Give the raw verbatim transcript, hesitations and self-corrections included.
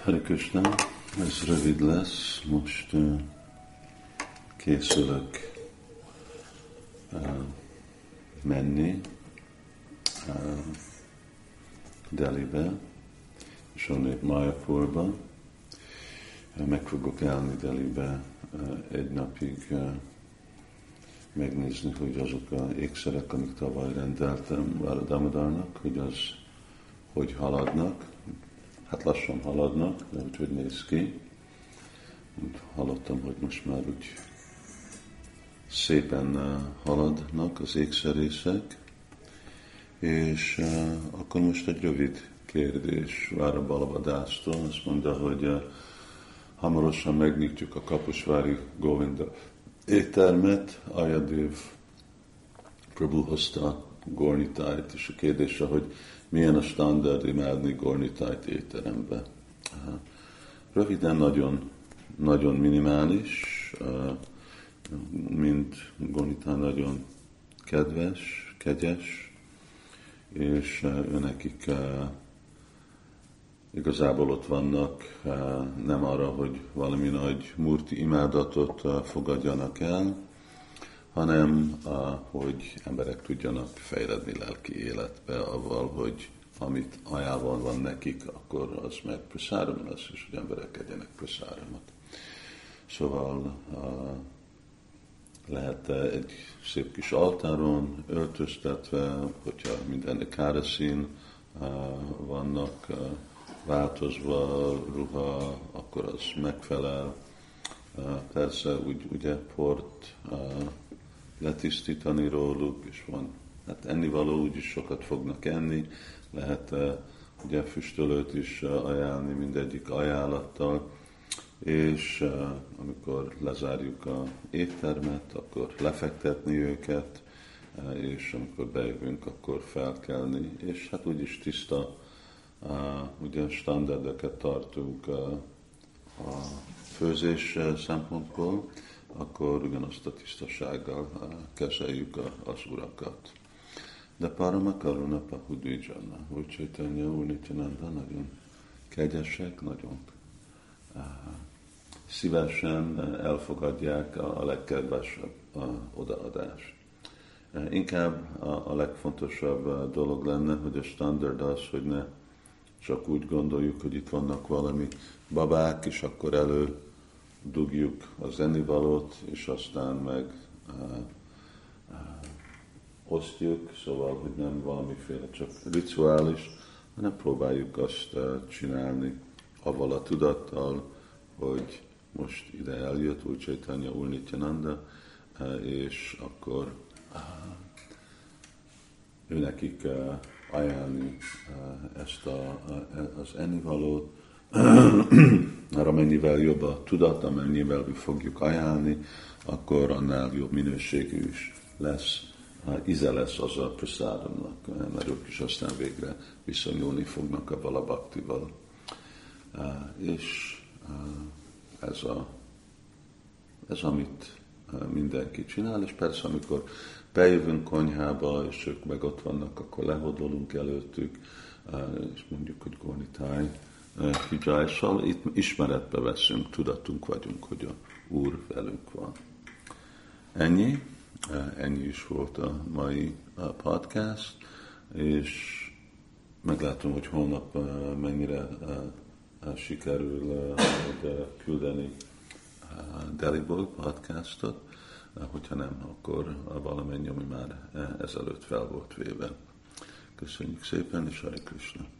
Hare Krishna, ez rövid lesz, most uh, készülök uh, menni uh, Delhibe, és onnét Mayapurba. Uh, meg fogok állni Delhibe uh, egy napig uh, megnézni, hogy azok az ékszerek, amik tavaly rendeltem Vara Damodarnak, hogy az hogy haladnak. Hát lassan haladnak, de úgyhogy néz ki. Hallottam, hogy most már úgy szépen haladnak az ékszerészek. És uh, akkor most egy rövid kérdés Rádhá-vallabha dásztól. Azt mondta, hogy uh, hamarosan megnyitjuk a Kapusvári Govinda éttermet. Ayadév Prabhu hozta Gaura Nitájt, és a kérdése, hogy milyen a standard imádni Gaura Nitájt étterembe. Röviden nagyon, nagyon minimális, mint Gaura Nitáj nagyon kedves, kegyes, és őnekik igazából ott vannak nem arra, hogy valami nagy murti imádatot fogadjanak el, hanem hogy emberek tudjanak fejledni lelki életbe, avval, hogy amit ajánlva van nekik, akkor az meg prasáram lesz, és hogy emberek egyenek prasáramat. Szóval lehet egy szép kis altáron öltöztetve, hogyha mindenre káraszín vannak változva ruha, akkor az megfelel. Persze úgy, ugye port letisztítani róluk, és van, hát ennivaló úgyis sokat fognak enni, lehet ugye füstölőt is ajánlni mindegyik ajánlattal, és amikor lezárjuk az éttermet, akkor lefektetni őket, és amikor bejövünk, akkor felkelni, és hát úgyis tiszta, ugye standardeket tartunk a főzés szempontból, akkor ugyanazt a tisztasággal kezeljük az urakat. De Parama Karuna Pahudvijanna, Úrcsaitanya, Únityananda nagyon kegyesek, nagyon szívesen elfogadják a legkedvesebb odaadást. Inkább a legfontosabb dolog lenne, hogy a standard az, hogy ne csak úgy gondoljuk, hogy itt vannak valami babák, és akkor elő dugjuk az ennivalót, és aztán meg uh, uh, osztjuk, szóval, hogy nem valamiféle csak rituális, hanem próbáljuk azt uh, csinálni avval a tudattal, hogy most ide eljött Úrcsaitanya, Úrnityananda, uh, és akkor uh, őnekik uh, ajánlni uh, ezt a, uh, az ennivalót, mert amennyivel jobb a tudat, amennyivel mi fogjuk ajánlni, akkor annál jobb minőségű is lesz, íze lesz az a prasáramnak, mert ők is aztán végre viszonyulni fognak a valabhaktival. És ez, a, ez amit mindenki csinál, és persze amikor bejövünk konyhába, és ők meg ott vannak, akkor lehodolunk előttük, és mondjuk, hogy Gaura Nitáj Hidzsájssal, itt ismeretbe veszünk, tudatunk vagyunk, hogy a Úr velünk van. Ennyi, ennyi is volt a mai podcast, és meglátom, hogy holnap mennyire sikerül küldeni Deliborg podcastot, hogyha nem, akkor valamennyi, ami már ezelőtt fel volt véve. Köszönjük szépen, és Hare Krishna!